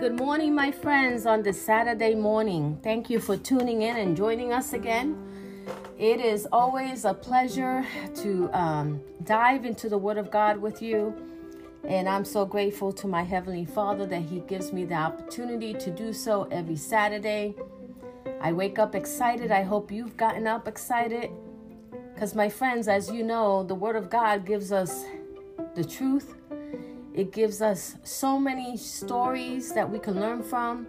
Good morning, my friends, on this Saturday morning. Thank you for tuning in and joining us again. It is always a pleasure to dive into the Word of God with you. And I'm so grateful to my Heavenly Father that He gives me the opportunity to do so every Saturday. I wake up excited. I hope you've gotten up excited. Because my friends, as you know, the Word of God gives us the truth. It gives us so many stories that we can learn from.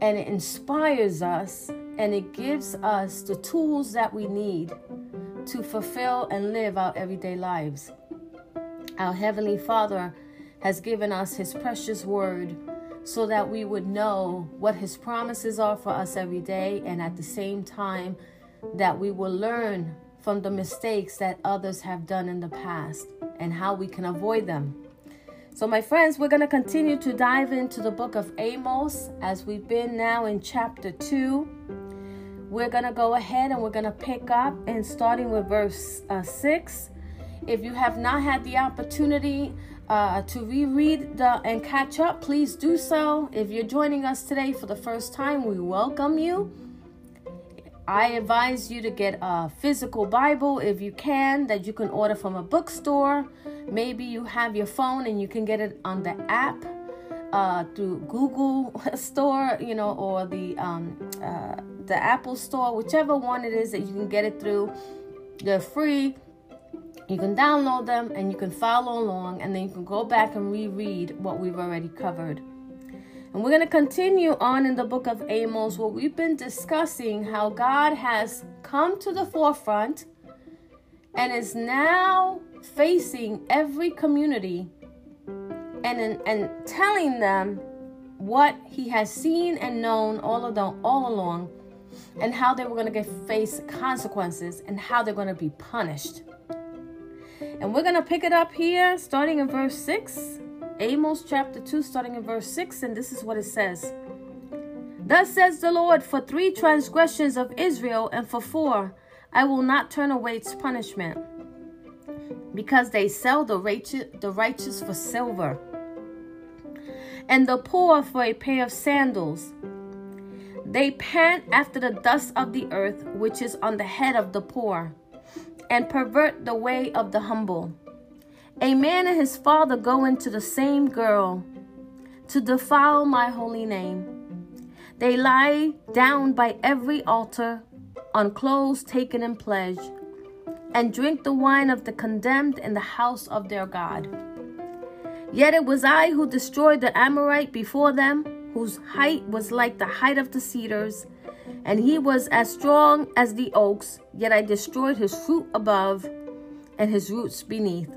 And it inspires us. And it gives us the tools that we need to fulfill and live our everyday lives. Our Heavenly Father has given us His precious word so that we would know what His promises are for us every day, and at the same time that we will learn from the mistakes that others have done in the past and how we can avoid them. So my friends, we're going to continue to dive into the book of Amos as we've been now in chapter 2. We're going to go ahead and we're going to pick up and starting with verse 6. If you have not had the opportunity to reread and catch up, please do so. If you're joining us today for the first time, we welcome you. I advise you to get a physical Bible if you can, that you can order from a bookstore. Maybe you have your phone and you can get it on the app through Google Store, you know, or the Apple Store, whichever one it is that you can get it through. They're free. You can download them and you can follow along, and then you can go back and reread what we've already covered. And we're going to continue on in the book of Amos, where we've been discussing how God has come to the forefront and is now facing every community and telling them what He has seen and known all along. And how they were going to face consequences and how they're going to be punished. And we're going to pick it up here starting in verse 6. Amos chapter 2 starting in verse 6. And this is what it says. Thus says the Lord, for 3 transgressions of Israel and for 4, I will not turn away its punishment. Because they sell the righteous for silver and the poor for a pair of sandals. They pant after the dust of the earth, which is on the head of the poor, and pervert the way of the humble. A man and his father go into the same girl to defile my holy name. They lie down by every altar on clothes taken in pledge, and drink the wine of the condemned in the house of their God. Yet it was I who destroyed the Amorite before them, whose height was like the height of the cedars, and he was as strong as the oaks, yet I destroyed his fruit above and his roots beneath.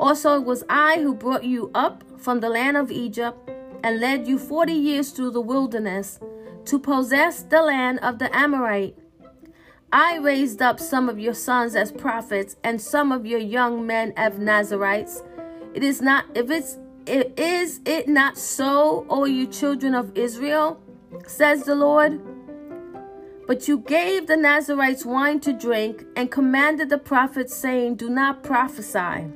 Also it was I who brought you up from the land of Egypt and led you 40 years through the wilderness to possess the land of the Amorite. I raised up some of your sons as prophets and some of your young men as Nazarites. Is it not so, O you children of Israel, says the Lord? But you gave the Nazarites wine to drink and commanded the prophets, saying, do not prophesy.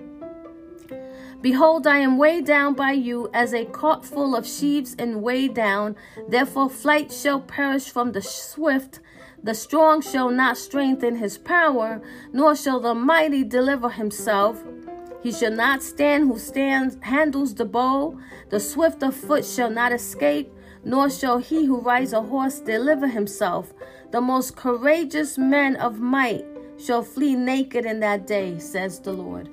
Behold, I am weighed down by you as a cart full of sheaves and weighed down. Therefore flight shall perish from the swift. The strong shall not strengthen his power, nor shall the mighty deliver himself. He shall not stand who handles the bow. The swift of foot shall not escape, nor shall he who rides a horse deliver himself. The most courageous men of might shall flee naked in that day, says the Lord.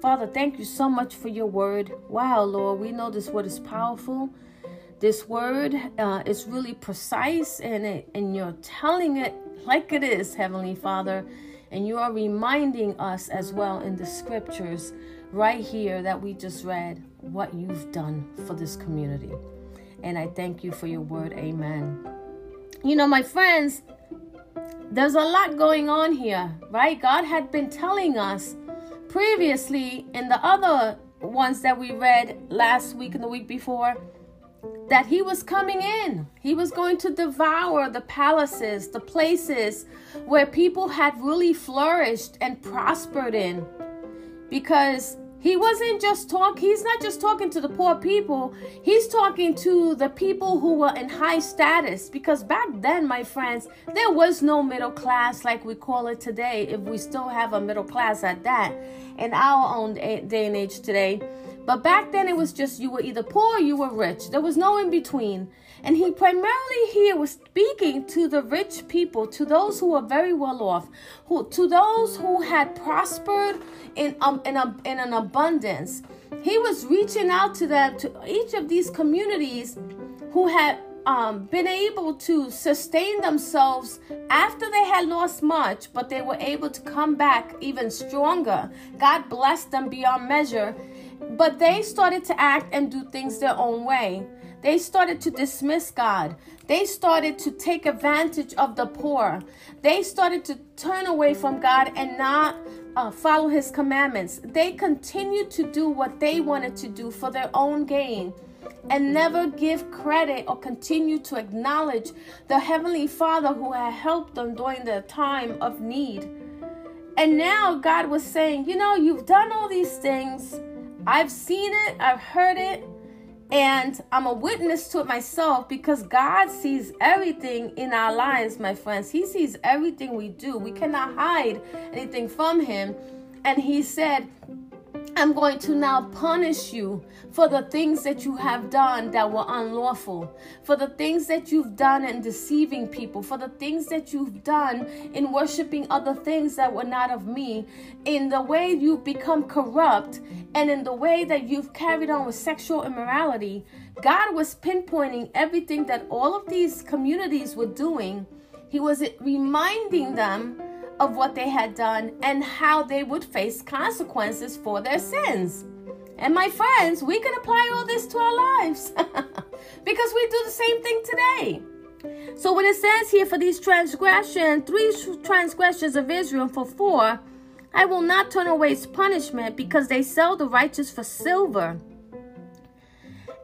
Father, thank you so much for your word. Wow, Lord, we know this word is powerful. This word is really precise, and you're telling it like it is, Heavenly Father. And you are reminding us as well in the scriptures right here that we just read what you've done for this community. And I thank you for your word. Amen. You know, my friends, there's a lot going on here, right? God had been telling us previously in the other ones that we read last week and the week before that he was coming in. He was going to devour the palaces, the places where people had really flourished and prospered in. Because he's not just talking to the poor people. He's talking to the people who were in high status. Because back then, my friends, there was no middle class like we call it today, if we still have a middle class at that in our own day and age today. But back then, it was just you were either poor or you were rich. There was no in between. And he primarily here was speaking to the rich people, to those who were very well off, to those who had prospered in an abundance. He was reaching out to them, to each of these communities who had been able to sustain themselves after they had lost much, but they were able to come back even stronger. God blessed them beyond measure, but they started to act and do things their own way. They started to dismiss God. They started to take advantage of the poor. They started to turn away from God and not follow his commandments. They continued to do what they wanted to do for their own gain and never give credit or continue to acknowledge the Heavenly Father who had helped them during their time of need. And now God was saying, you know, you've done all these things. I've seen it. I've heard it. And I'm a witness to it myself, because God sees everything in our lives, my friends. He sees everything we do. We cannot hide anything from him. And he said, I'm going to now punish you for the things that you have done that were unlawful, for the things that you've done in deceiving people, for the things that you've done in worshiping other things that were not of me, in the way you've become corrupt, and in the way that you've carried on with sexual immorality. God was pinpointing everything that all of these communities were doing. He was reminding them of what they had done and how they would face consequences for their sins. And my friends, we can apply all this to our lives because we do the same thing today. So when it says here, for these transgressions, three transgressions of Israel, for four, I will not turn away its punishment, because they sell the righteous for silver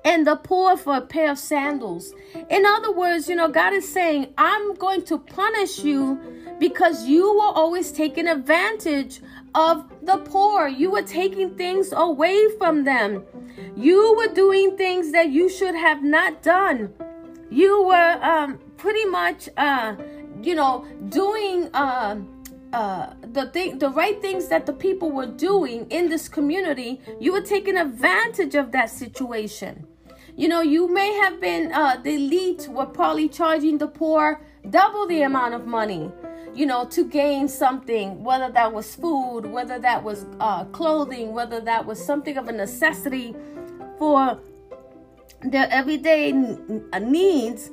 and the poor for a pair of sandals. In other words, you know, God is saying, I'm going to punish you because you were always taking advantage of the poor. You were taking things away from them. You were doing things that you should have not done. You were pretty much, doing the right things that the people were doing in this community. You were taking advantage of that situation. You know, you may have been, the elite were probably charging the poor double the amount of money, you know, to gain something, whether that was food, whether that was clothing, whether that was something of a necessity for their everyday needs.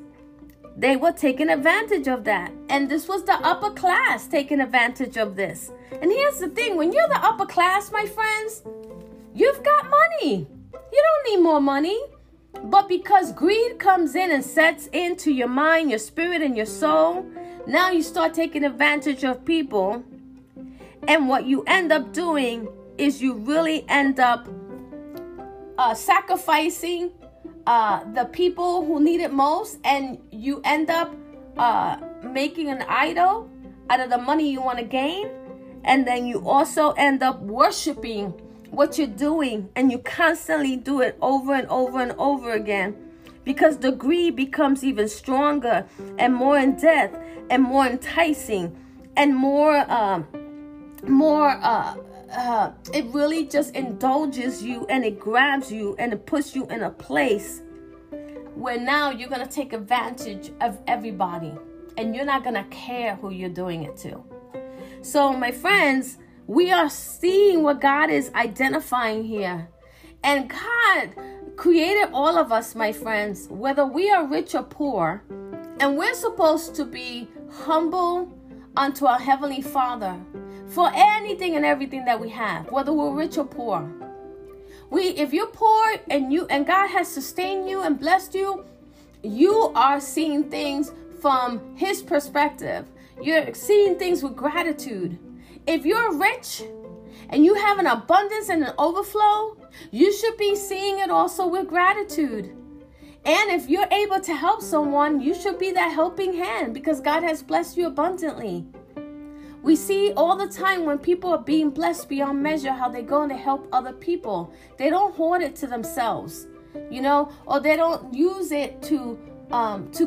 They were taking advantage of that. And this was the upper class taking advantage of this. And here's the thing. When you're the upper class, my friends, you've got money. You don't need more money. But because greed comes in and sets into your mind, your spirit, and your soul, now you start taking advantage of people. And what you end up doing is you really end up sacrificing the people who need it most, and you end up making an idol out of the money you want to gain. And then you also end up worshiping what you're doing, and you constantly do it over and over and over again, because the greed becomes even stronger and more in depth and more enticing and more it really just indulges you, and it grabs you, and it puts you in a place where now you're going to take advantage of everybody, and you're not going to care who you're doing it to. So my friends, we are seeing what God is identifying here. And God created all of us, my friends, whether we are rich or poor, and we're supposed to be humble unto our Heavenly Father. for anything and everything that we have, whether we're rich or poor. If you're poor and God has sustained you and blessed you, you are seeing things from His perspective. You're seeing things with gratitude. If you're rich and you have an abundance and an overflow, you should be seeing it also with gratitude. And if you're able to help someone, you should be that helping hand because God has blessed you abundantly. We see all the time when people are being blessed beyond measure, how they go and they help other people. They don't hoard it to themselves, or they don't use it to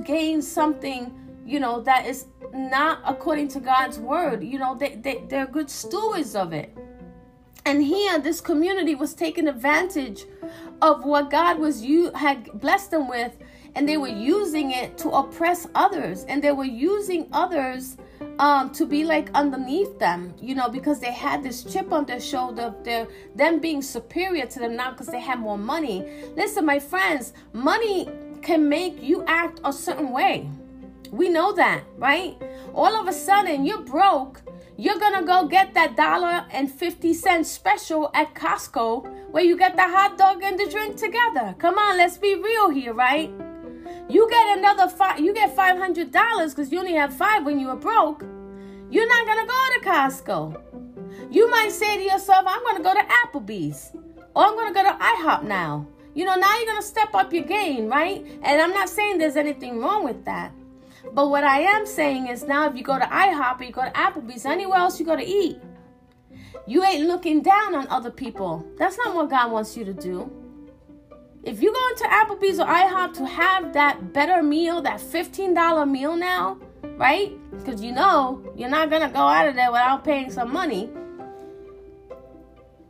gain something, that is not according to God's word. They're good stewards of it. And here, this community was taking advantage of what God had blessed them with, and they were using it to oppress others, and they were using others to be like underneath them, because they had this chip on their shoulder of them being superior to them now because they had more money. Listen, my friends, money can make you act a certain way. We know that, right? All of a sudden, you're broke. You're going to go get that $1.50 special at Costco where you get the hot dog and the drink together. Come on, let's be real here, right? You get $500 because you only had $5 when you were broke. You're not going to go to Costco. You might say to yourself, I'm going to go to Applebee's, or I'm going to go to IHOP now. Now you're going to step up your game, right? And I'm not saying there's anything wrong with that. But what I am saying is now if you go to IHOP or you go to Applebee's, anywhere else you go to eat, you ain't looking down on other people. That's not what God wants you to do. If you go into Applebee's or IHOP to have that better meal, that $15 meal now, right? Because you're not going to go out of there without paying some money.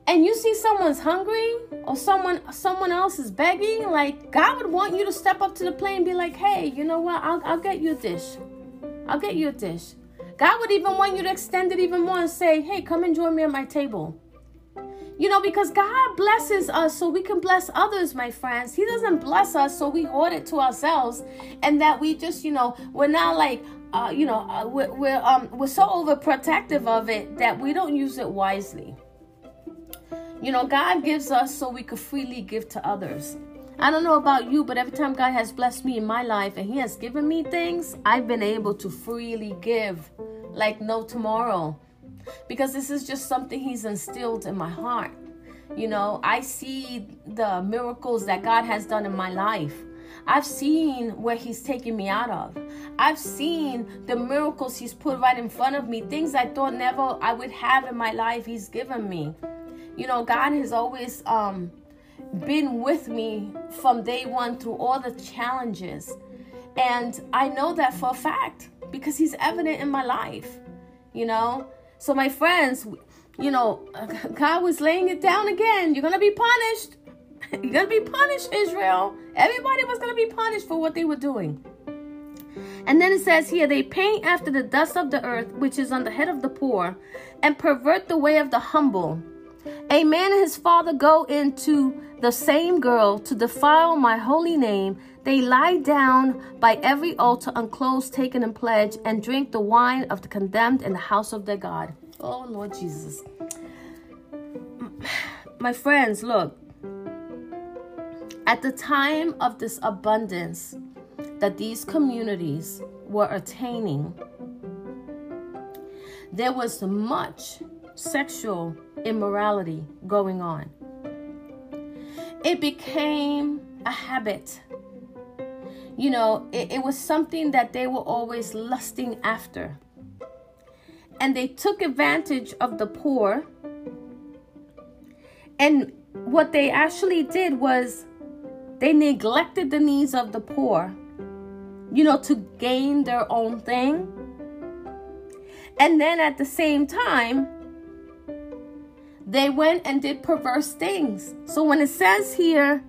And you see someone's hungry or someone else is begging, like God would want you to step up to the plate and be like, hey, you know what? I'll get you a dish. I'll get you a dish. God would even want you to extend it even more and say, hey, come and join me at my table. Because God blesses us so we can bless others, my friends. He doesn't bless us so we hoard it to ourselves and that we just, we're not like, we're so overprotective of it that we don't use it wisely. God gives us so we could freely give to others. I don't know about you, but every time God has blessed me in my life and He has given me things, I've been able to freely give like no tomorrow, because this is just something He's instilled in my heart. I see the miracles that God has done in my life. I've seen where He's taken me out of. I've seen the miracles He's put right in front of me, things I thought never I would have in my life He's given me. God has always been with me from day one through all the challenges. And I know that for a fact because He's evident in my life, So my friends, God was laying it down again. You're going to be punished. You're going to be punished, Israel. Everybody was going to be punished for what they were doing. And then it says here, they paint after the dust of the earth, which is on the head of the poor, and pervert the way of the humble. A man and his father go into the same girl to defile my holy name. They lie down by every altar on clothes taken in pledge and drink the wine of the condemned in the house of their God. Oh, Lord Jesus. My friends, look. At the time of this abundance that these communities were attaining, there was much sexual immorality going on. It became a habit. It was something that they were always lusting after. And they took advantage of the poor. And what they actually did was they neglected the needs of the poor, to gain their own thing. And then at the same time, they went and did perverse things. So when it says here,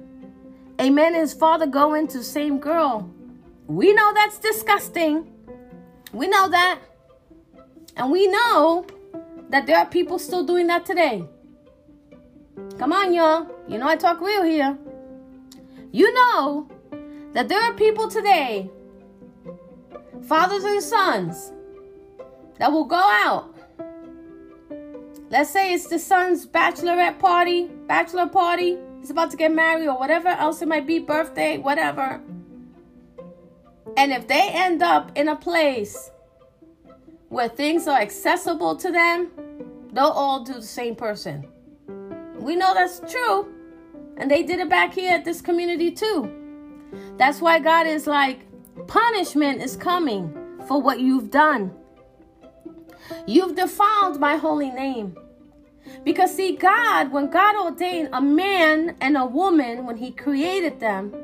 a man and his father go into the same girl, we know that's disgusting. We know that. And we know that there are people still doing that today. Come on, y'all. I talk real here. You know that there are people today, fathers and sons, that will go out Let's say it's the son's bachelor party. He's about to get married or whatever else it might be, birthday, whatever. And if they end up in a place where things are accessible to them, they'll all do the same person. We know that's true. And they did it back here at this community too. That's why God is like, punishment is coming for what you've done. You've defiled my holy name. Because see, God, when God ordained a man and a woman, when he created them,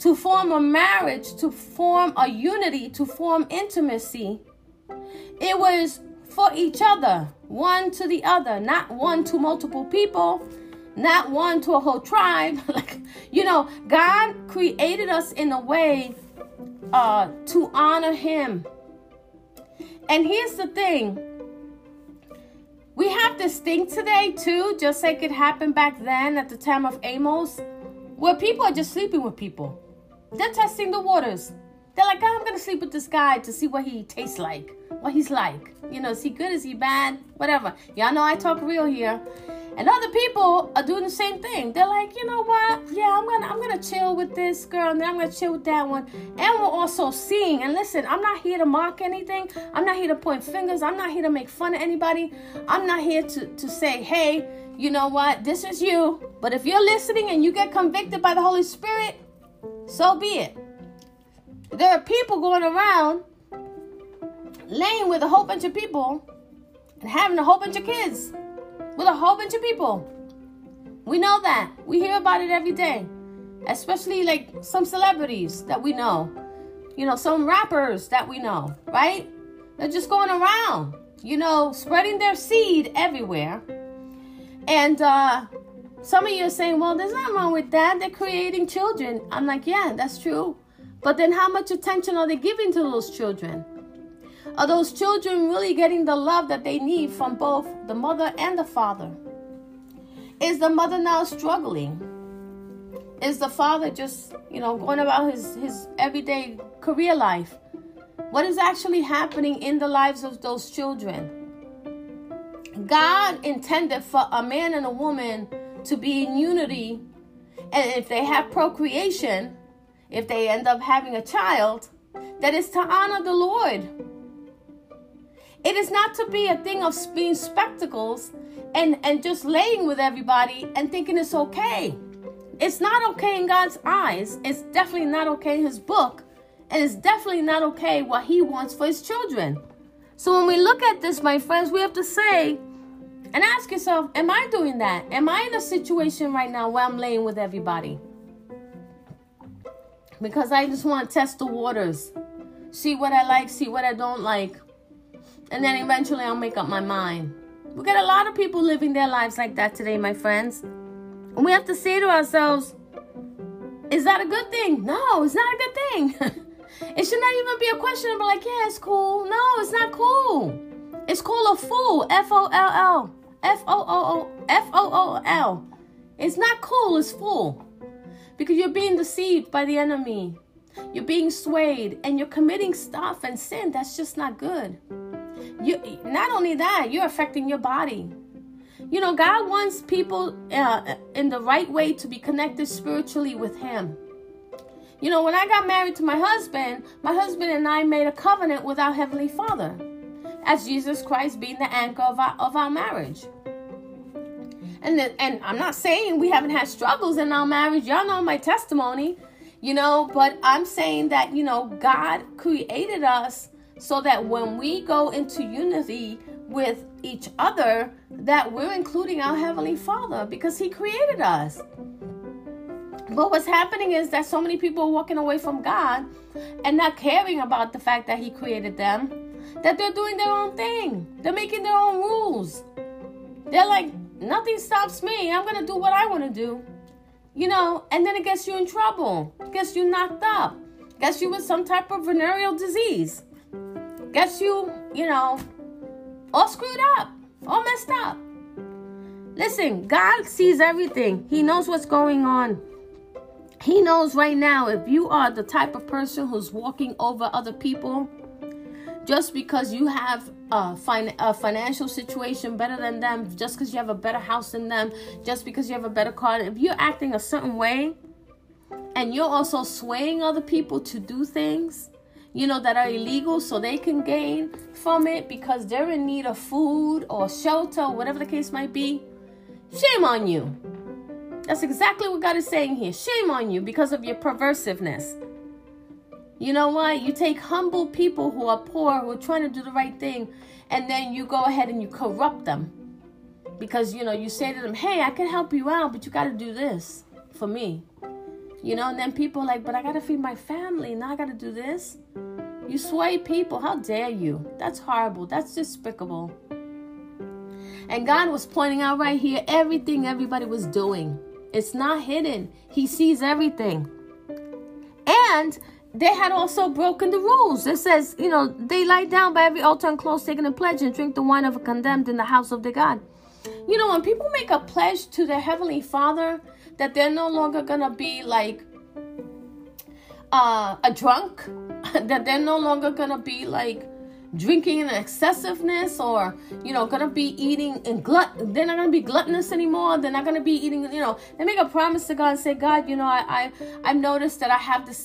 to form a marriage, to form a unity, to form intimacy, it was for each other, one to the other, not one to multiple people, not one to a whole tribe. God created us in a way to honor him. And here's the thing. We have this thing today too, just like it happened back then at the time of Amos, where people are just sleeping with people. They're testing the waters. They're like, oh, I'm going to sleep with this guy to see what he tastes like, what he's like. You know, is he good? Is he bad? Whatever. Y'all know I talk real here. And other people are doing the same thing. They're like, you know what? Yeah, I'm gonna chill with this girl, and then I'm gonna chill with that one. And we're also seeing. And listen, I'm not here to mock anything. I'm not here to point fingers. I'm not here to make fun of anybody. I'm not here to say, hey, you know what? This is you. But if you're listening and you get convicted by the Holy Spirit, so be it. There are people going around laying with a whole bunch of people and having a whole bunch of kids. With a whole bunch of people. We know that. We hear about it every day. Especially like some celebrities that we know. You know, some rappers that we know, right? They're just going around, you know, spreading their seed everywhere. And some of you are saying, well, there's nothing wrong with that. They're creating children. I'm like, yeah, that's true. But then how much attention are they giving to those children? Are those children really getting the love that they need from both the mother and the father? Is the mother now struggling? Is the father just, going about his everyday career life? What is actually happening in the lives of those children? God intended for a man and a woman to be in unity. And if they have procreation, if they end up having a child, that is to honor the Lord. It is not to be a thing of being spectacles and just laying with everybody and thinking it's okay. It's not okay in God's eyes. It's definitely not okay in his book. And it's definitely not okay what he wants for his children. So when we look at this, my friends, we have to say and ask yourself, am I doing that? Am I in a situation right now where I'm laying with everybody? Because I just want to test the waters. See what I like, see what I don't like. And then eventually I'll make up my mind. We got a lot of people living their lives like that today, my friends. And we have to say to ourselves, is that a good thing? No, it's not a good thing. It should not even be a question of like, yeah, it's cool. No, it's not cool. It's called a fool. F-O-L-L. F-O-O-O. F-O-O-L. It's not cool. It's fool. Because you're being deceived by the enemy. You're being swayed. And you're committing stuff and sin that's just not good. You, not only that, you're affecting your body. You know, God wants people in the right way to be connected spiritually with him. You know, when I got married to my husband and I made a covenant with our Heavenly Father, as Jesus Christ being the anchor of our marriage. And I'm not saying we haven't had struggles in our marriage. Y'all know my testimony, but I'm saying that, God created us so that when we go into unity with each other, that we're including our Heavenly Father because he created us. But what's happening is that so many people are walking away from God and not caring about the fact that he created them, that they're doing their own thing. They're making their own rules. They're like, nothing stops me. I'm going to do what I want to do. And then it gets you in trouble. It gets you knocked up. It gets you with some type of venereal disease. Gets you, all screwed up, all messed up. Listen, God sees everything. He knows what's going on. He knows right now if you are the type of person who's walking over other people just because you have a financial situation better than them, just because you have a better house than them, just because you have a better car. If you're acting a certain way and you're also swaying other people to do things, you know, that are illegal so they can gain from it because they're in need of food or shelter, whatever the case might be, shame on you. That's exactly what God is saying here. Shame on you because of your perversiveness. You know what? You take humble people who are poor, who are trying to do the right thing, and then you go ahead and you corrupt them. Because, you know, you say to them, hey, I can help you out, but you got to do this for me. You know, and then people are like, but I got to feed my family. Now I got to do this. You sway people. How dare you? That's horrible. That's despicable. And God was pointing out right here everything everybody was doing. It's not hidden. He sees everything. And they had also broken the rules. It says, you know, they lie down by every altar and close, taking a pledge and drink the wine of the condemned in the house of the God. You know, when people make a pledge to their Heavenly Father that they're no longer going to be like a drunk, that they're no longer going to be like drinking in excessiveness, or, you know, going to be eating in they're not going to be gluttonous anymore. They're not going to be eating, you know, they make a promise to God and say, God, you know, I've noticed that I have this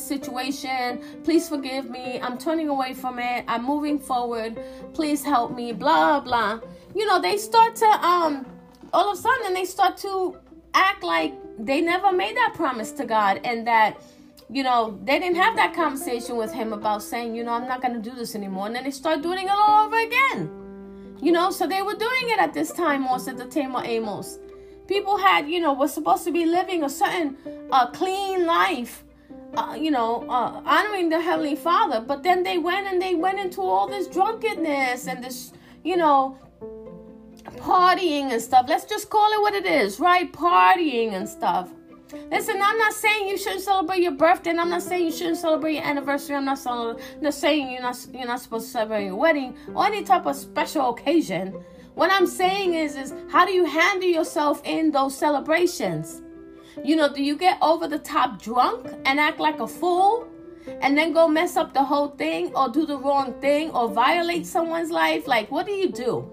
situation. Please forgive me. I'm turning away from it. I'm moving forward. Please help me, blah, blah. You know, they start to, all of a sudden, they start to act like they never made that promise to God, and that, you know, they didn't have that conversation with him about saying, you know, I'm not going to do this anymore. And then they start doing it all over again. You know, so they were doing it at this time also at the time of Amos. People had, you know, were supposed to be living a certain clean life, you know, honoring their Heavenly Father. But then they went into all this drunkenness and this, you know, partying and stuff. Let's just call it what it is, right? Partying and stuff. Listen, I'm not saying you shouldn't celebrate your birthday, and I'm not saying you shouldn't celebrate your anniversary. I'm not saying you're not supposed to celebrate your wedding or any type of special occasion. What I'm saying is how do you handle yourself in those celebrations? You know, do you get over the top drunk and act like a fool and then go mess up the whole thing, or do the wrong thing, or violate someone's life? Like, what do you do?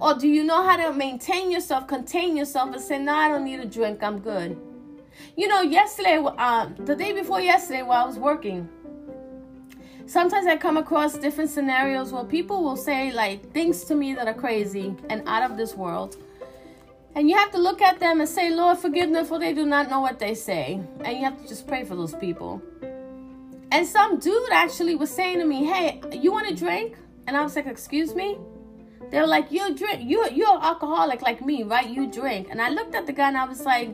Or do you know how to maintain yourself, contain yourself, and say, no, I don't need a drink, I'm good. You know, yesterday, the day before yesterday, while I was working, sometimes I come across different scenarios where people will say, like, things to me that are crazy and out of this world. And you have to look at them and say, Lord, forgive them, for they do not know what they say. And you have to just pray for those people. And some dude actually was saying to me, hey, you want a drink? And I was like, excuse me? They were like, you're an alcoholic like me, right? You drink. And I looked at the guy and I was like,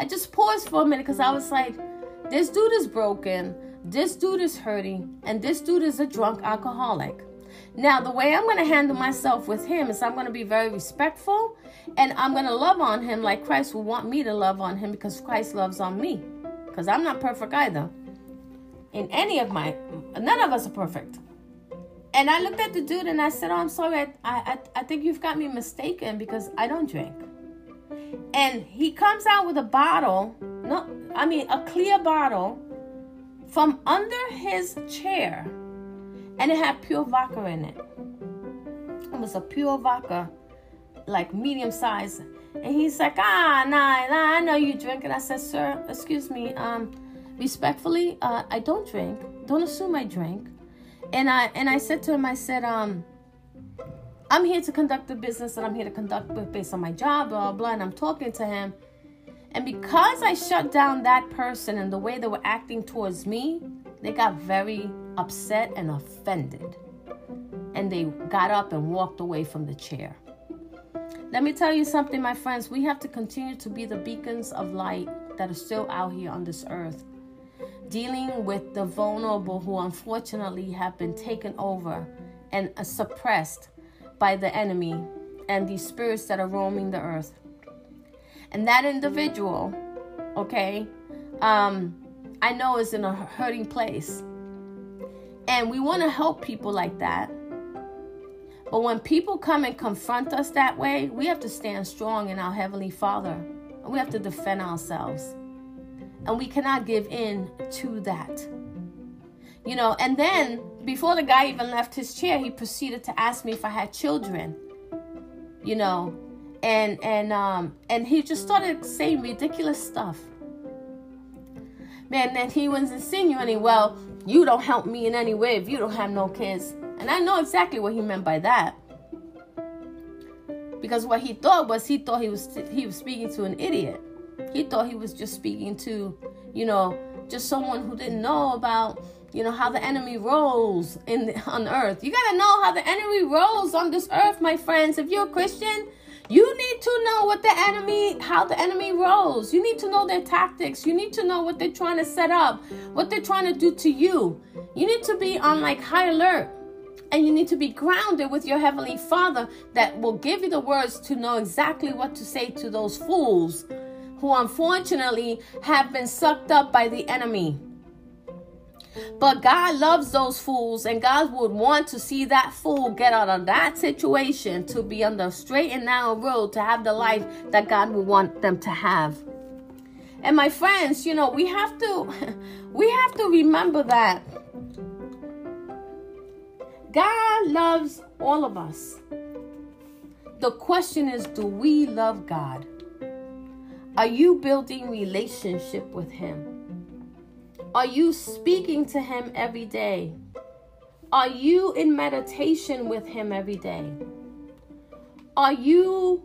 I just paused for a minute because I was like, this dude is broken, this dude is hurting, and this dude is a drunk alcoholic. Now, the way I'm going to handle myself with him is I'm going to be very respectful, and I'm going to love on him like Christ would want me to love on him, because Christ loves on me, because I'm not perfect either. None of us are perfect. And I looked at the dude and I said, oh, I'm sorry, I think you've got me mistaken because I don't drink. And he comes out with a bottle, a clear bottle, from under his chair. And it had pure vodka in it. It was a pure vodka, like medium size. And he's like, nah, I know you drink. And I said, sir, excuse me, respectfully, I don't drink. Don't assume I drink. And I said to him, I said, I'm here to conduct the business that I'm here to conduct based on my job, blah, blah, blah, and I'm talking to him. And because I shut down that person and the way they were acting towards me, they got very upset and offended. And they got up and walked away from the chair. Let me tell you something, my friends. We have to continue to be the beacons of light that are still out here on this earth, dealing with the vulnerable who unfortunately have been taken over and suppressed by the enemy and these spirits that are roaming the earth. And that individual, okay, I know is in a hurting place. And we want to help people like that. But when people come and confront us that way, we have to stand strong in our Heavenly Father. And we have to defend ourselves. And we cannot give in to that. You know, and then before the guy even left his chair, he proceeded to ask me if I had children, you know, and he just started saying ridiculous stuff. Man, then he was insinuating, well, you don't help me in any way if you don't have no kids. And I know exactly what he meant by that. Because what he thought was he was speaking to an idiot. He thought he was just speaking to, you know, just someone who didn't know about, you know, how the enemy rolls on earth. You got to know how the enemy rolls on this earth, my friends. If you're a Christian, you need to know how the enemy rolls. You need to know their tactics. You need to know what they're trying to set up, what they're trying to do to you. You need to be on like high alert, and you need to be grounded with your Heavenly Father that will give you the words to know exactly what to say to those fools who unfortunately have been sucked up by the enemy. But God loves those fools, and God would want to see that fool get out of that situation to be on the straight and narrow road to have the life that God would want them to have. And my friends, you know, we have to remember that God loves all of us. The question is, do we love God? Are you building relationship with Him? Are you speaking to Him every day? Are you in meditation with Him every day? Are you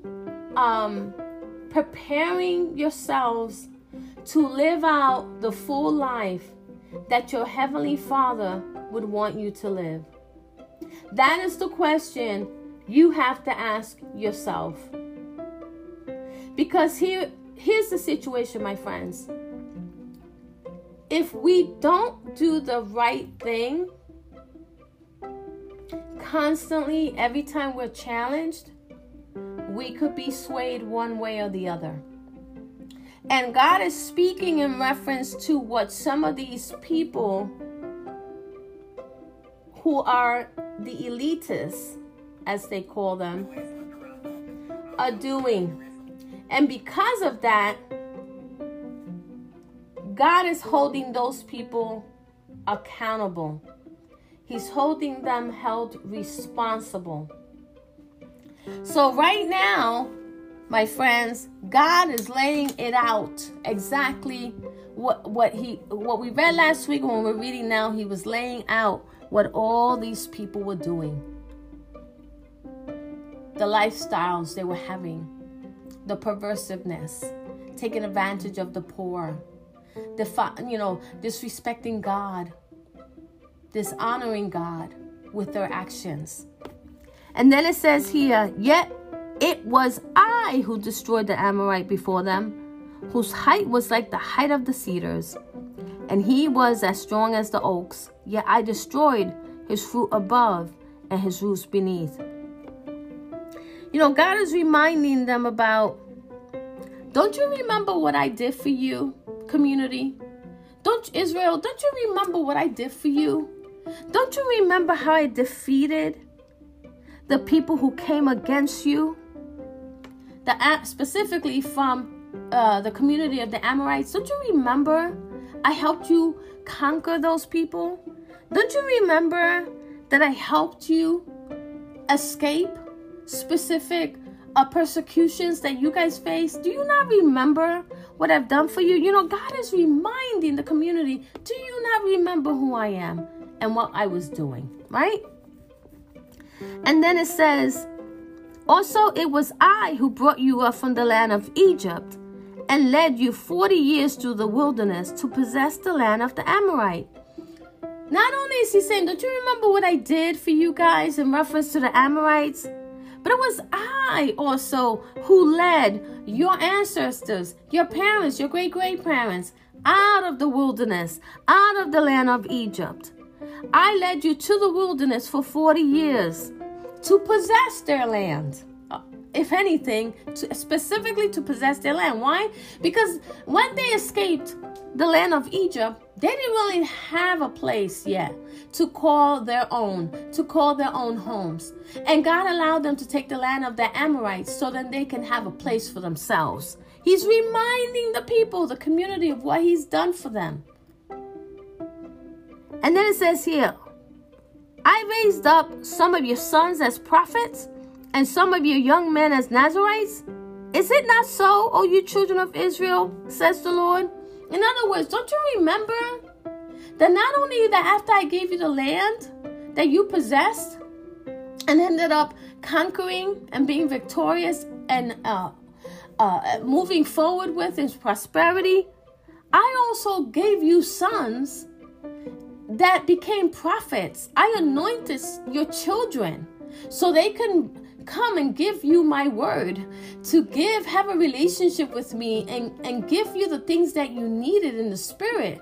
preparing yourselves to live out the full life that your Heavenly Father would want you to live? That is the question you have to ask yourself. Because here's the situation, my friends. If we don't do the right thing constantly, every time we're challenged, we could be swayed one way or the other. And God is speaking in reference to what some of these people who are the elitists, as they call them, are doing. And because of that, God is holding those people accountable. He's holding them held responsible. So right now, my friends, God is laying it out exactly what we read last week. When we're reading now, He was laying out what all these people were doing, the lifestyles they were having, the perversiveness, taking advantage of the poor, disrespecting God, dishonoring God with their actions. And then it says here, yet it was I who destroyed the Amorite before them, whose height was like the height of the cedars, and he was as strong as the oaks. Yet I destroyed his fruit above and his roots beneath. You know, God is reminding them about, don't you remember what I did for you? Community, don't you remember what I did for you? Don't you remember how I defeated the people who came against you? Specifically from the community of the Amorites. Don't you remember I helped you conquer those people? Don't you remember that I helped you escape specific persecutions that you guys faced? Do you not remember what I've done for you? You know, God is reminding the community, do you not remember who I am and what I was doing, right? And then it says, also it was I who brought you up from the land of Egypt and led you 40 years through the wilderness to possess the land of the Amorite. Not only is he saying, don't you remember what I did for you guys in reference to the Amorites? But it was I also who led your ancestors, your parents, your great-great-parents out of the wilderness, out of the land of Egypt. I led you to the wilderness for 40 years to possess their land. If anything, specifically to possess their land. Why? Because when they escaped the land of Egypt, they didn't really have a place yet to call their own homes. And God allowed them to take the land of the Amorites so that they can have a place for themselves. He's reminding the people, the community, of what He's done for them. And then it says here, I raised up some of your sons as prophets and some of your young men as Nazarites. Is it not so, O you children of Israel, says the Lord? In other words, don't you remember that not only that after I gave you the land that you possessed and ended up conquering and being victorious and moving forward with in prosperity, I also gave you sons that became prophets. I anointed your children so they can come and give you my word, to give, have a relationship with me and give you the things that you needed in the spirit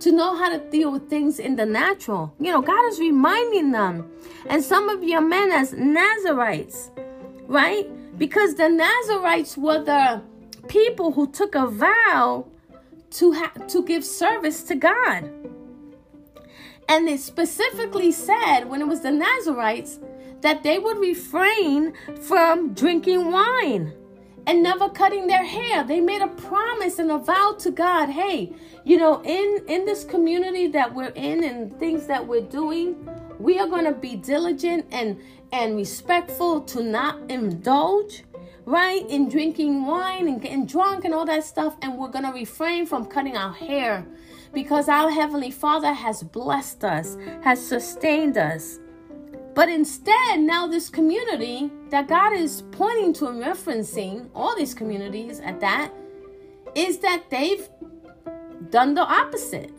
to know how to deal with things in the natural. You know, God is reminding them. And some of your men as Nazarites, right? Because the Nazarites were the people who took a vow to give service to God. And it specifically said, when it was the Nazarites, that they would refrain from drinking wine and never cutting their hair. They made a promise and a vow to God, hey, you know, in this community that we're in and things that we're doing, we are going to be diligent and respectful to not indulge, right, in drinking wine and getting drunk and all that stuff. And we're going to refrain from cutting our hair because our Heavenly Father has blessed us, has sustained us. But instead, now this community that God is pointing to and referencing, all these communities at that, is that they've done the opposite.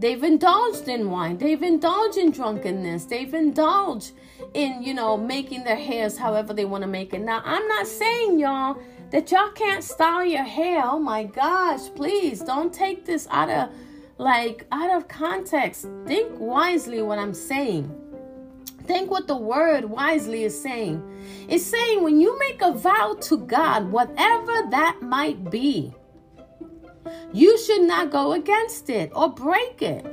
They've indulged in wine. They've indulged in drunkenness. They've indulged in, you know, making their hairs however they want to make it. Now, I'm not saying, y'all, that y'all can't style your hair. Oh, my gosh, please don't take this out of context. Think wisely what I'm saying. Think what the word wisely is saying. It's saying when you make a vow to God, whatever that might be, you should not go against it or break it.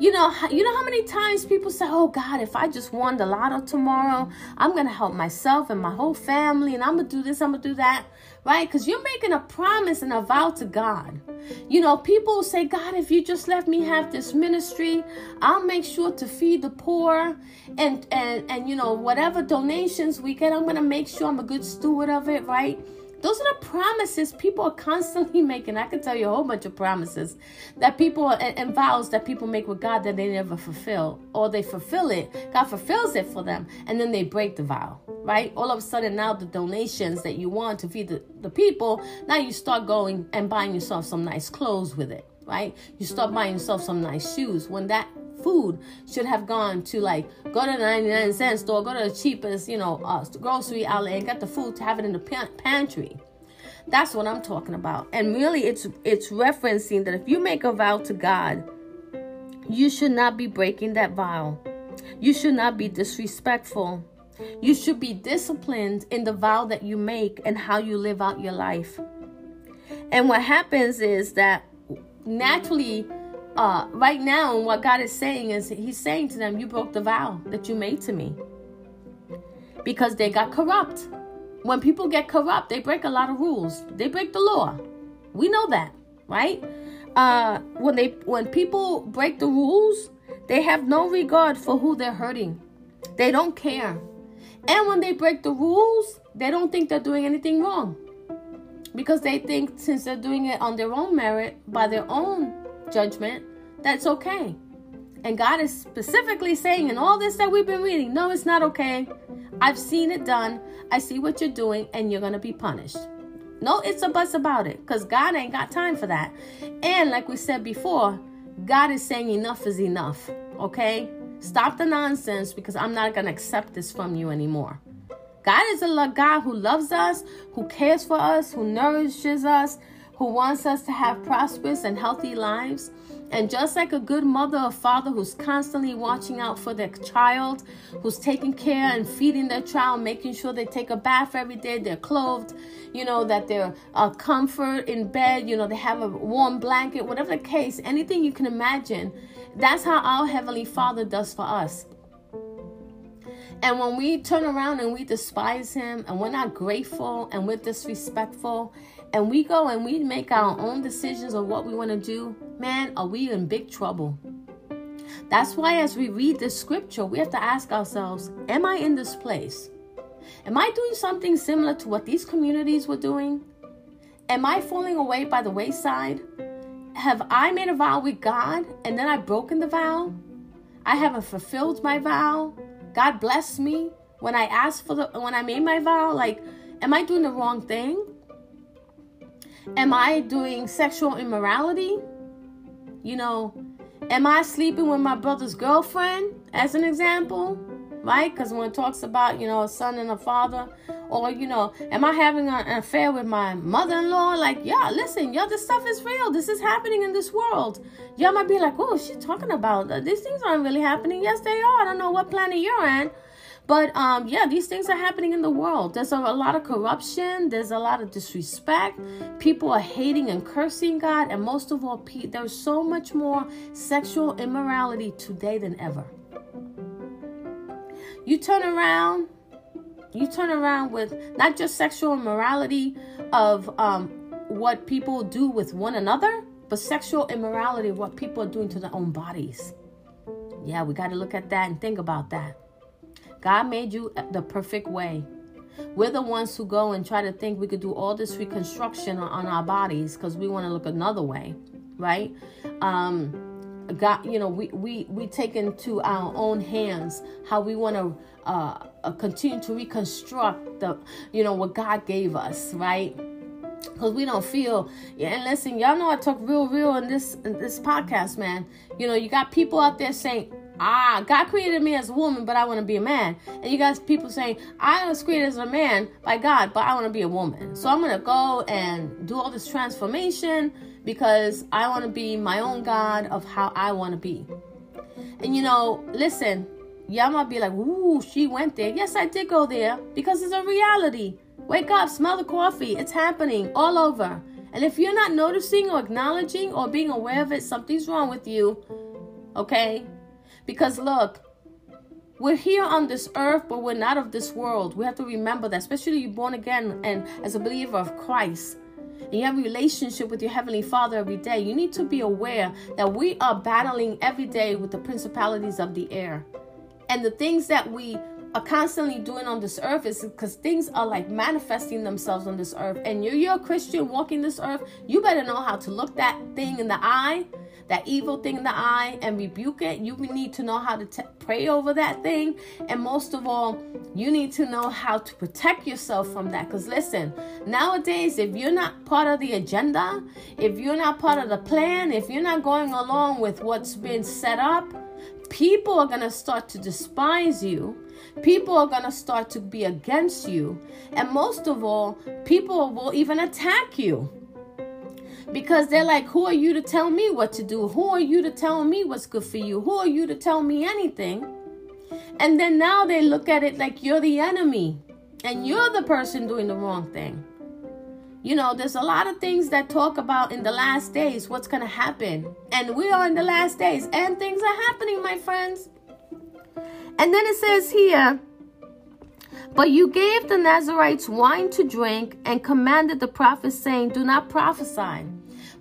You know how many times people say, oh God, if I just won the lotto tomorrow, I'm going to help myself and my whole family, and I'm going to do this, I'm going to do that, right? Because you're making a promise and a vow to God. You know, people say, God, if you just let me have this ministry, I'll make sure to feed the poor and you know, whatever donations we get, I'm going to make sure I'm a good steward of it, right? Those are the promises people are constantly making. I could tell you a whole bunch of promises that people and vows that people make with God that they never fulfill, or they fulfill it. God fulfills it for them, and then they break the vow, right? All of a sudden now the donations that you want to feed the people, now you start going and buying yourself some nice clothes with it, right? You start buying yourself some nice shoes when that food should have gone to, like, go to the 99-cent store, go to the cheapest, you know, grocery outlet and get the food to have it in the pantry. That's what I'm talking about. And really it's referencing that if you make a vow to God, you should not be breaking that vow. You should not be disrespectful. You should be disciplined in the vow that you make and how you live out your life. And what happens is that naturally, right now, what God is saying is he's saying to them, you broke the vow that you made to me, because they got corrupt. When people get corrupt, they break a lot of rules. They break the law. We know that, right? When people break the rules, they have no regard for who they're hurting. They don't care. And when they break the rules, they don't think they're doing anything wrong, because they think since they're doing it on their own merit, by their own judgment, that's okay. And God is specifically saying in all this that we've been reading, no, it's not okay. I've seen it done. I see what you're doing, and you're going to be punished. No, it's a bust about it, because God ain't got time for that. And like we said before, God is saying enough is enough, okay? Stop the nonsense, because I'm not going to accept this from you anymore. God is a God who loves us, who cares for us, who nourishes us, who wants us to have prosperous and healthy lives. And just like a good mother or father who's constantly watching out for their child, who's taking care and feeding their child, making sure they take a bath every day, they're clothed, you know, that they're comfort in bed, you know, they have a warm blanket, whatever the case, anything you can imagine, that's how our Heavenly Father does for us. And when we turn around and we despise him, and we're not grateful, and we're disrespectful, and we go and we make our own decisions of what we want to do, man, are we in big trouble? That's why as we read the scripture, we have to ask ourselves, am I in this place? Am I doing something similar to what these communities were doing? Am I falling away by the wayside? Have I made a vow with God and then I've broken the vow? I haven't fulfilled my vow. God blessed me when I asked for when I made my vow. Like, am I doing the wrong thing? Am I doing sexual immorality? You know, am I sleeping with my brother's girlfriend, as an example? Right? Because when it talks about, you know, a son and a father, or, you know, am I having an affair with my mother-in-law? Like, yeah, listen, yo, this stuff is real. This is happening in this world. Y'all might be like, oh, she's talking about these things aren't really happening. Yes, they are. I don't know what planet you're on. But, yeah, these things are happening in the world. There's a lot of corruption. There's a lot of disrespect. People are hating and cursing God. And most of all, there's so much more sexual immorality today than ever. You turn around with not just sexual immorality of what people do with one another, but sexual immorality, what people are doing to their own bodies. Yeah, we got to look at that and think about that. God made you the perfect way. We're the ones who go and try to think we could do all this reconstruction on our bodies because we want to look another way, right? God, you know, we take into our own hands how we want to continue to reconstruct the, you know, what God gave us, right? Because we don't feel, and listen, y'all know I talk real in this podcast, man. You know, you got people out there saying, God created me as a woman, but I want to be a man. And you got people saying, I was created as a man by God, but I want to be a woman. So I'm going to go and do all this transformation because I want to be my own God of how I want to be. And, you know, listen, y'all might be like, ooh, she went there. Yes, I did go there because it's a reality. Wake up, smell the coffee. It's happening all over. And if you're not noticing or acknowledging or being aware of it, something's wrong with you. Okay? Because look, we're here on this earth, but we're not of this world. We have to remember that, especially you're born again and as a believer of Christ. And you have a relationship with your Heavenly Father every day. You need to be aware that we are battling every day with the principalities of the air. And the things that we are constantly doing on this earth is because things are like manifesting themselves on this earth. And you're a Christian walking this earth. You better know how to look that thing in the eye, that evil thing in the eye, and rebuke it. You need to know how to pray over that thing. And most of all, you need to know how to protect yourself from that. Because listen, nowadays, if you're not part of the agenda, if you're not part of the plan, if you're not going along with what's been set up, people are going to start to despise you. People are going to start to be against you. And most of all, people will even attack you. Because they're like, who are you to tell me what to do? Who are you to tell me what's good for you? Who are you to tell me anything? And then now they look at it like you're the enemy and you're the person doing the wrong thing. You know, there's a lot of things that talk about in the last days, what's going to happen. And we are in the last days and things are happening, my friends. And then it says here, but you gave the Nazarites wine to drink and commanded the prophets, saying, do not prophesy.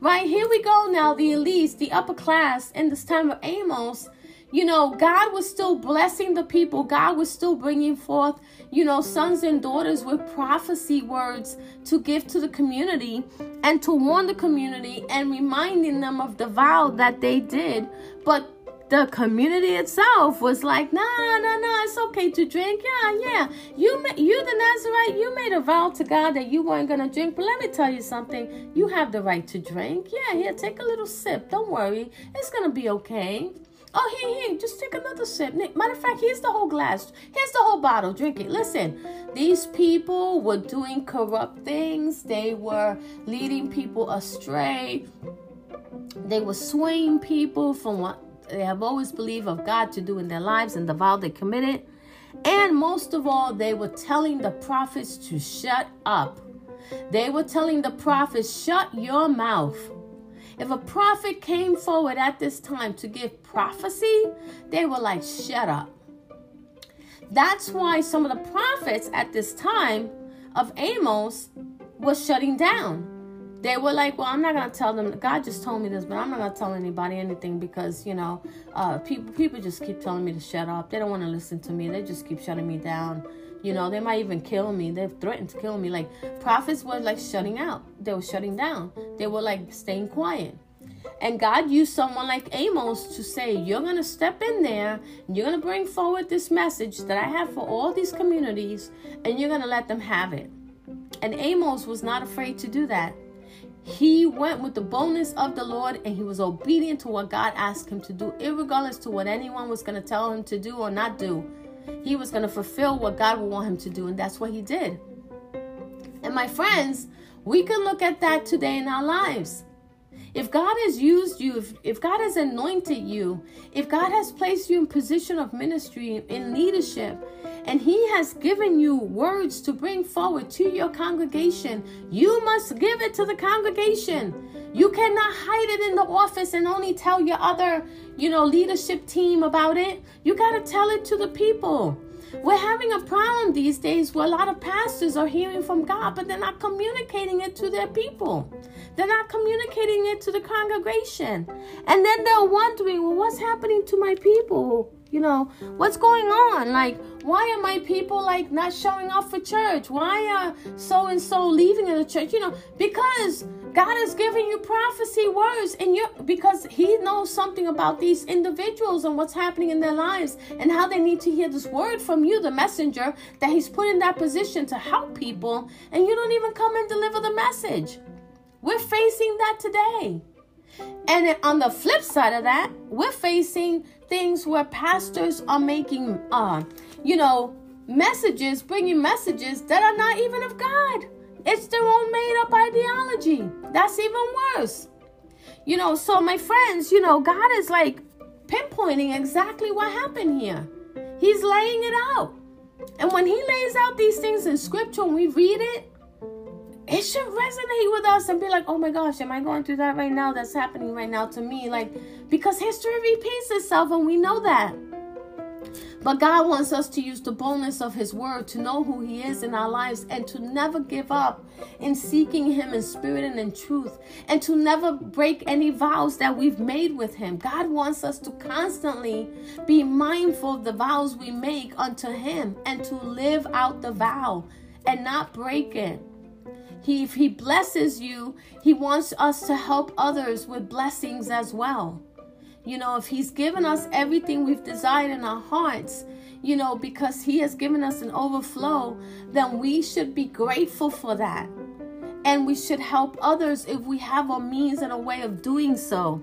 Right, here we go now, the elites, the upper class in this time of Amos. You know, God was still blessing the people. God was still bringing forth, you know, sons and daughters with prophecy words to give to the community and to warn the community and reminding them of the vow that they did. But the community itself was like, nah, it's okay to drink. Yeah. You the Nazarite, you made a vow to God that you weren't going to drink. But let me tell you something. You have the right to drink. Yeah, here, take a little sip. Don't worry. It's going to be okay. Oh, here, just take another sip. Matter of fact, here's the whole glass. Here's the whole bottle. Drink it. Listen, these people were doing corrupt things. They were leading people astray. They were swaying people from what they have always believed of God to do in their lives and the vow they committed. And most of all, they were telling the prophets to shut up. They were telling the prophets, shut your mouth. If a prophet came forward at this time to give prophecy, they were like, shut up. That's why some of the prophets at this time of Amos was shutting down. they were like, well, I'm not going to tell them. God just told me this, but I'm not going to tell anybody anything because, you know, people just keep telling me to shut up. They don't want to listen to me. They just keep shutting me down. You know, they might even kill me. They've threatened to kill me. Like, prophets were like shutting out. They were shutting down. They were like staying quiet. And God used someone like Amos to say, you're going to step in there, and you're going to bring forward this message that I have for all these communities, and you're going to let them have it. And Amos was not afraid to do that. He went with the boldness of the Lord, and he was obedient to what God asked him to do, irregardless to what anyone was going to tell him to do or not do. He was going to fulfill what God would want him to do, and that's what he did. And my friends, we can look at that today in our lives. If God has used you, if God has anointed you, if God has placed you in position of ministry, in leadership, and he has given you words to bring forward to your congregation, you must give it to the congregation. You cannot hide it in the office and only tell your other, leadership team about it. You got to tell it to the people. We're having a problem these days where a lot of pastors are hearing from God, but they're not communicating it to their people. They're not communicating it to the congregation. And then they're wondering, well, what's happening to my people? What's going on? Like, why are my people not showing up for church? Why are so-and-so leaving the church? Because God is giving you prophecy words, and because he knows something about these individuals and what's happening in their lives and how they need to hear this word from you, the messenger, that he's put in that position to help people, and you don't even come and deliver the message. We're facing that today. And on the flip side of that, we're facing things where pastors are making, messages, bringing messages that are not even of God. It's their own made-up ideology. That's even worse. So my friends, God is pinpointing exactly what happened here. He's laying it out. And when he lays out these things in scripture and we read it, it should resonate with us and be like, oh my gosh, am I going through that right now? That's happening right now to me. Because history repeats itself, and we know that. But God wants us to use the boldness of his word to know who he is in our lives, and to never give up in seeking him in spirit and in truth, and to never break any vows that we've made with him. God wants us to constantly be mindful of the vows we make unto him and to live out the vow and not break it. If he blesses you, he wants us to help others with blessings as well. If he's given us everything we've desired in our hearts, because he has given us an overflow, then we should be grateful for that. And we should help others if we have a means and a way of doing so.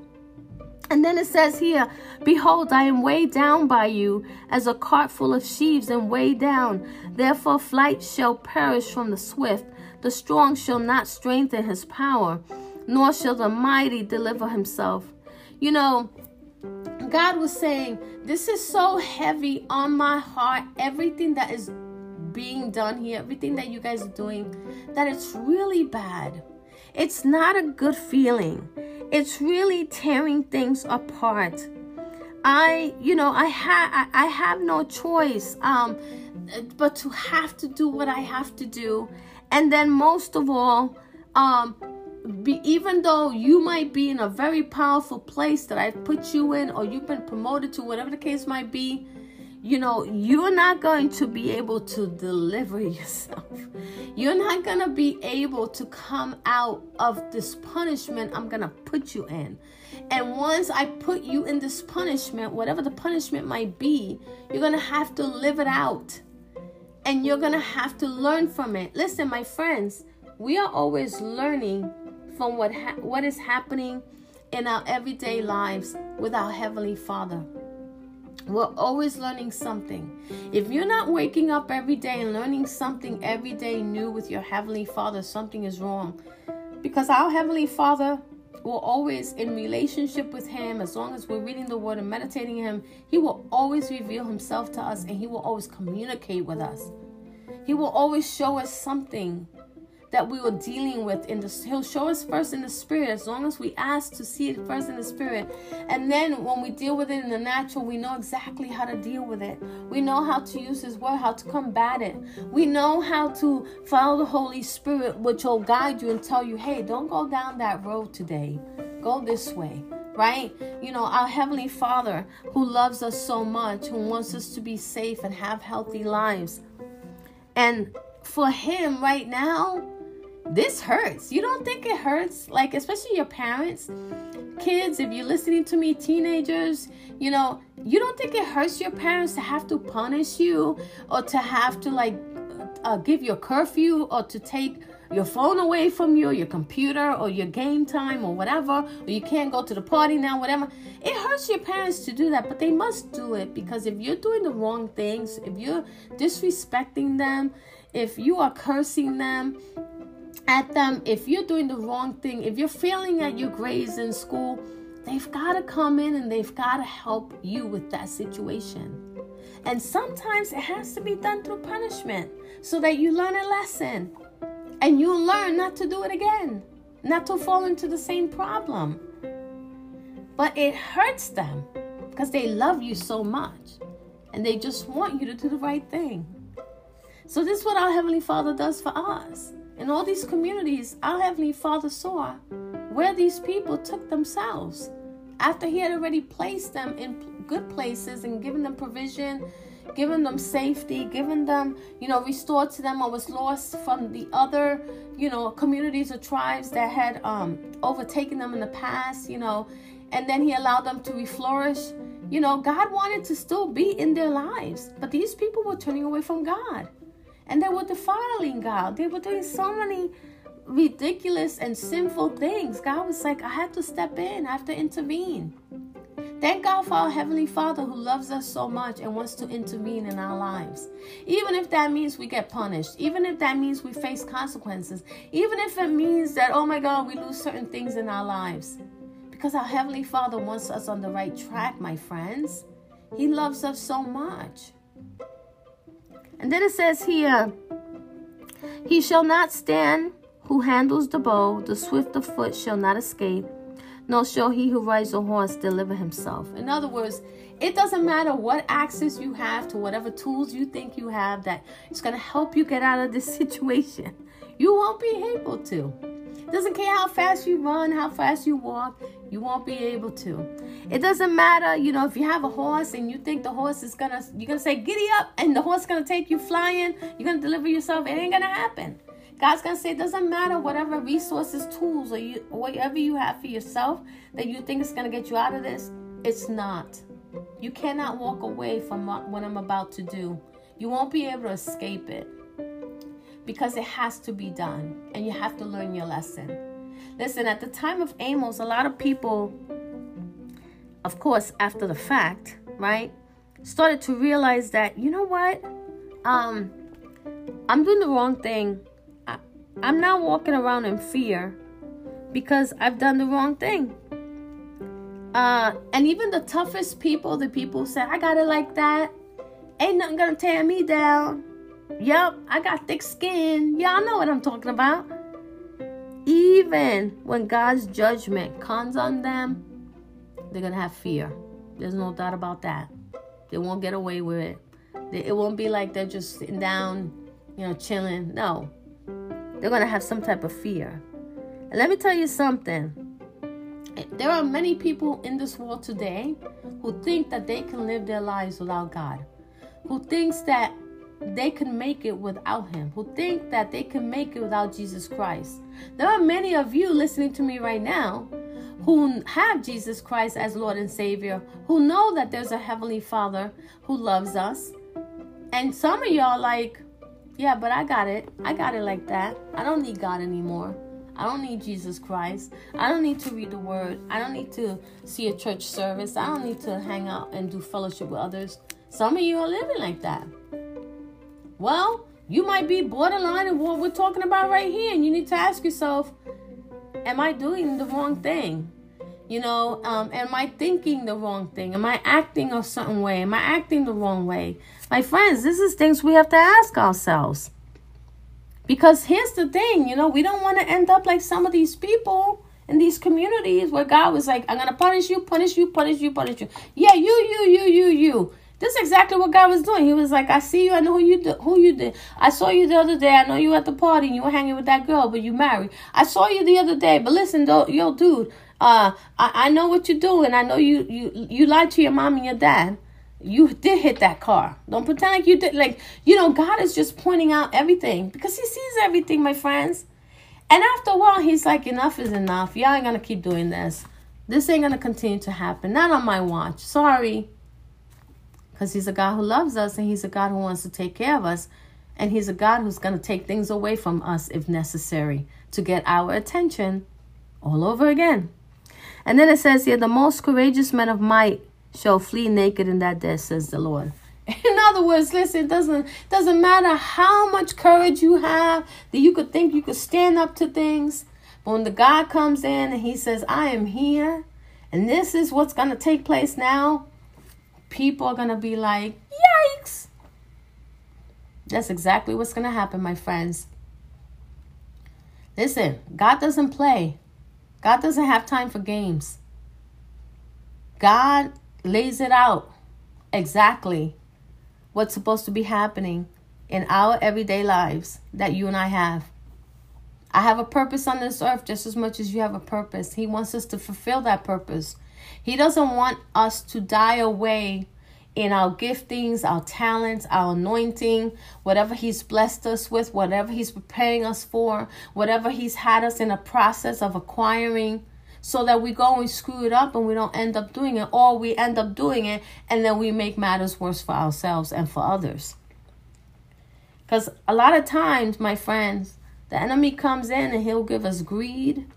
And then it says here, behold, I am weighed down by you as a cart full of sheaves and weighed down. Therefore flight shall perish from the swift. The strong shall not strengthen his power, nor shall the mighty deliver himself. God was saying, this is so heavy on my heart, everything that is being done here, everything that you guys are doing, that it's really bad. It's not a good feeling. It's really tearing things apart. I have no choice but to have to do what I have to do. And then most of all, even though you might be in a very powerful place that I've put you in, or you've been promoted to, whatever the case might be, you're not going to be able to deliver yourself. You're not going to be able to come out of this punishment I'm going to put you in. And once I put you in this punishment, whatever the punishment might be, you're going to have to live it out. And you're going to have to learn from it. Listen, my friends, we are always learning from what is happening in our everyday lives with our Heavenly Father. We're always learning something. If you're not waking up every day and learning something every day new with your Heavenly Father, something is wrong. Because our Heavenly Father, we're always in relationship with him. As long as we're reading the word and meditating him, he will always reveal himself to us, and he will always communicate with us. He will always show us something that we were dealing with in the, he'll show us first in the spirit, as long as we ask to see it first in the spirit. And then when we deal with it in the natural, we know exactly how to deal with it. We know how to use his word, how to combat it. We know how to follow the Holy Spirit, which will guide you and tell you, hey, don't go down that road today. Go this way. Right? You know, our Heavenly Father who loves us so much, who wants us to be safe and have healthy lives. And for him right now, this hurts. You don't think it hurts? Like, especially your parents, kids, if you're listening to me, teenagers, you know, you don't think it hurts your parents to have to punish you or to have to like give you a curfew or to take your phone away from you, your computer, or your game time, or whatever, or you can't go to the party now, whatever. It hurts your parents to do that, but they must do it, because if you're doing the wrong things, if you're disrespecting them, if you are cursing them, at them, if you're doing the wrong thing, if you're failing at your grades in school, they've got to come in and they've got to help you with that situation. And sometimes it has to be done through punishment so that you learn a lesson. And you learn not to do it again, not to fall into the same problem. But it hurts them because they love you so much and they just want you to do the right thing. So this is what our Heavenly Father does for us. In all these communities, our Heavenly Father saw where these people took themselves after he had already placed them in good places and given them provision, giving them safety, giving them, you know, restored to them what was lost from the other, you know, communities or tribes that had overtaken them in the past, you know, and then he allowed them to reflourish. You know, God wanted to still be in their lives, but these people were turning away from God and they were defiling God. They were doing so many ridiculous and sinful things. God was like, I have to step in, I have to intervene. Thank God for our Heavenly Father who loves us so much and wants to intervene in our lives. Even if that means we get punished. Even if that means we face consequences. Even if it means that, oh my God, we lose certain things in our lives. Because our Heavenly Father wants us on the right track, my friends. He loves us so much. And then it says here, he shall not stand who handles the bow. The swift of foot shall not escape. No, shall he who rides a horse deliver himself. In other words, it doesn't matter what access you have to whatever tools you think you have that it's going to help you get out of this situation. You won't be able to. It doesn't care how fast you run, how fast you walk. You won't be able to. It doesn't matter, you know, if you have a horse and you think the horse is going to, you're going to say, giddy up, and the horse is going to take you flying. You're going to deliver yourself. It ain't going to happen. God's going to say, it doesn't matter whatever resources, tools, or whatever you have for yourself that you think is going to get you out of this. It's not. You cannot walk away from what I'm about to do. You won't be able to escape it because it has to be done and you have to learn your lesson. Listen, at the time of Amos, a lot of people, of course, after the fact, right, started to realize that, you know what, I'm doing the wrong thing. I'm not walking around in fear because I've done the wrong thing. And even the toughest people, the people who said, I got it like that. Ain't nothing going to tear me down. Yep, I got thick skin. Y'all know what I'm talking about. Even when God's judgment comes on them, they're going to have fear. There's no doubt about that. They won't get away with it. It won't be like they're just sitting down, you know, chilling. No. They're going to have some type of fear. And let me tell you something. There are many people in this world today who think that they can live their lives without God. Who thinks that they can make it without him. Who think that they can make it without Jesus Christ. There are many of you listening to me right now who have Jesus Christ as Lord and Savior. Who know that there's a Heavenly Father who loves us. And some of y'all like, yeah, but I got it. I got it like that. I don't need God anymore. I don't need Jesus Christ. I don't need to read the word. I don't need to see a church service. I don't need to hang out and do fellowship with others. Some of you are living like that. Well, you might be borderline of what we're talking about right here. And you need to ask yourself, am I doing the wrong thing? You know, am I thinking the wrong thing? Am I acting a certain way? Am I acting the wrong way? My friends, this is things we have to ask ourselves. Because here's the thing, you know, we don't want to end up like some of these people in these communities where God was like, I'm going to punish you, punish you, punish you, punish you. Yeah, you. This is exactly what God was doing. He was like, I see you. I know who you did. I saw you the other day. I know you at the party and you were hanging with that girl, but you married. I saw you the other day. But listen, though, yo, dude, I know what you're doing. I know you lied to your mom and your dad. You did hit that car. Don't pretend like you did. Like, you know, God is just pointing out everything because he sees everything, my friends. And after a while, he's like, enough is enough. Y'all ain't going to keep doing this. This ain't going to continue to happen. Not on my watch. Sorry. Because he's a God who loves us, and he's a God who wants to take care of us. And he's a God who's going to take things away from us if necessary to get our attention all over again. And then it says here, the most courageous men of might shall flee naked in that day, says the Lord. In other words, listen, it doesn't matter how much courage you have, that you could think you could stand up to things. But when the God comes in and he says, I am here, and this is what's going to take place now, people are going to be like, yikes. That's exactly what's going to happen, my friends. Listen, God doesn't play. God doesn't have time for games. God lays it out exactly what's supposed to be happening in our everyday lives that you and I have. I have a purpose on this earth just as much as you have a purpose. He wants us to fulfill that purpose. He doesn't want us to die away in our giftings, our talents, our anointing, whatever he's blessed us with, whatever he's preparing us for, whatever he's had us in a process of acquiring, so that we go and screw it up and we don't end up doing it, or we end up doing it and then we make matters worse for ourselves and for others. Because a lot of times, my friends, the enemy comes in and he'll give us greed.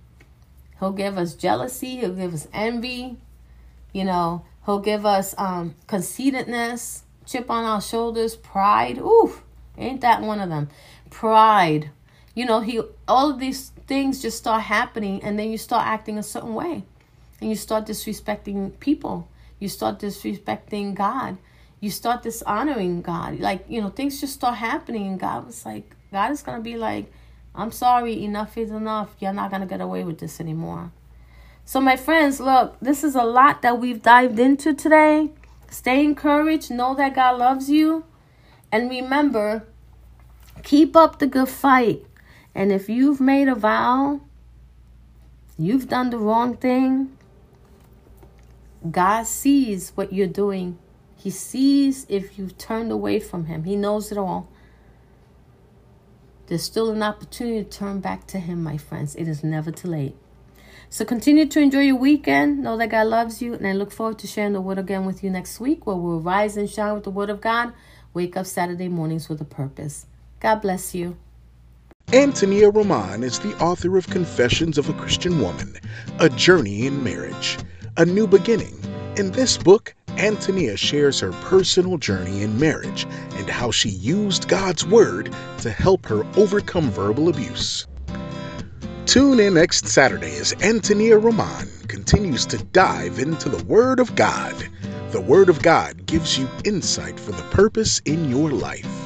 He'll give us jealousy. He'll give us envy. You know, he'll give us conceitedness, chip on our shoulders, pride. Ooh, ain't that one of them? Pride. You know, all of these things just start happening, and then you start acting a certain way, and you start disrespecting people. You start disrespecting God. You start dishonoring God. Like, you know, things just start happening, and God is going to be like, I'm sorry, enough is enough. You're not going to get away with this anymore. So, my friends, look, this is a lot that we've dived into today. Stay encouraged. Know that God loves you. And remember, keep up the good fight. And if you've made a vow, you've done the wrong thing, God sees what you're doing. He sees if you've turned away from him. He knows it all. There's still an opportunity to turn back to him, my friends. It is never too late. So continue to enjoy your weekend. Know that God loves you. And I look forward to sharing the word again with you next week, where we'll rise and shine with the word of God. Wake up Saturday mornings with a purpose. God bless you. Antonia Rahman is the author of Confessions of a Christian Woman, A Journey in Marriage, A New Beginning. In this book, Antonia shares her personal journey in marriage and how she used God's Word to help her overcome verbal abuse. Tune in next Saturday as Antonia Rahman continues to dive into the Word of God. The Word of God gives you insight for the purpose in your life.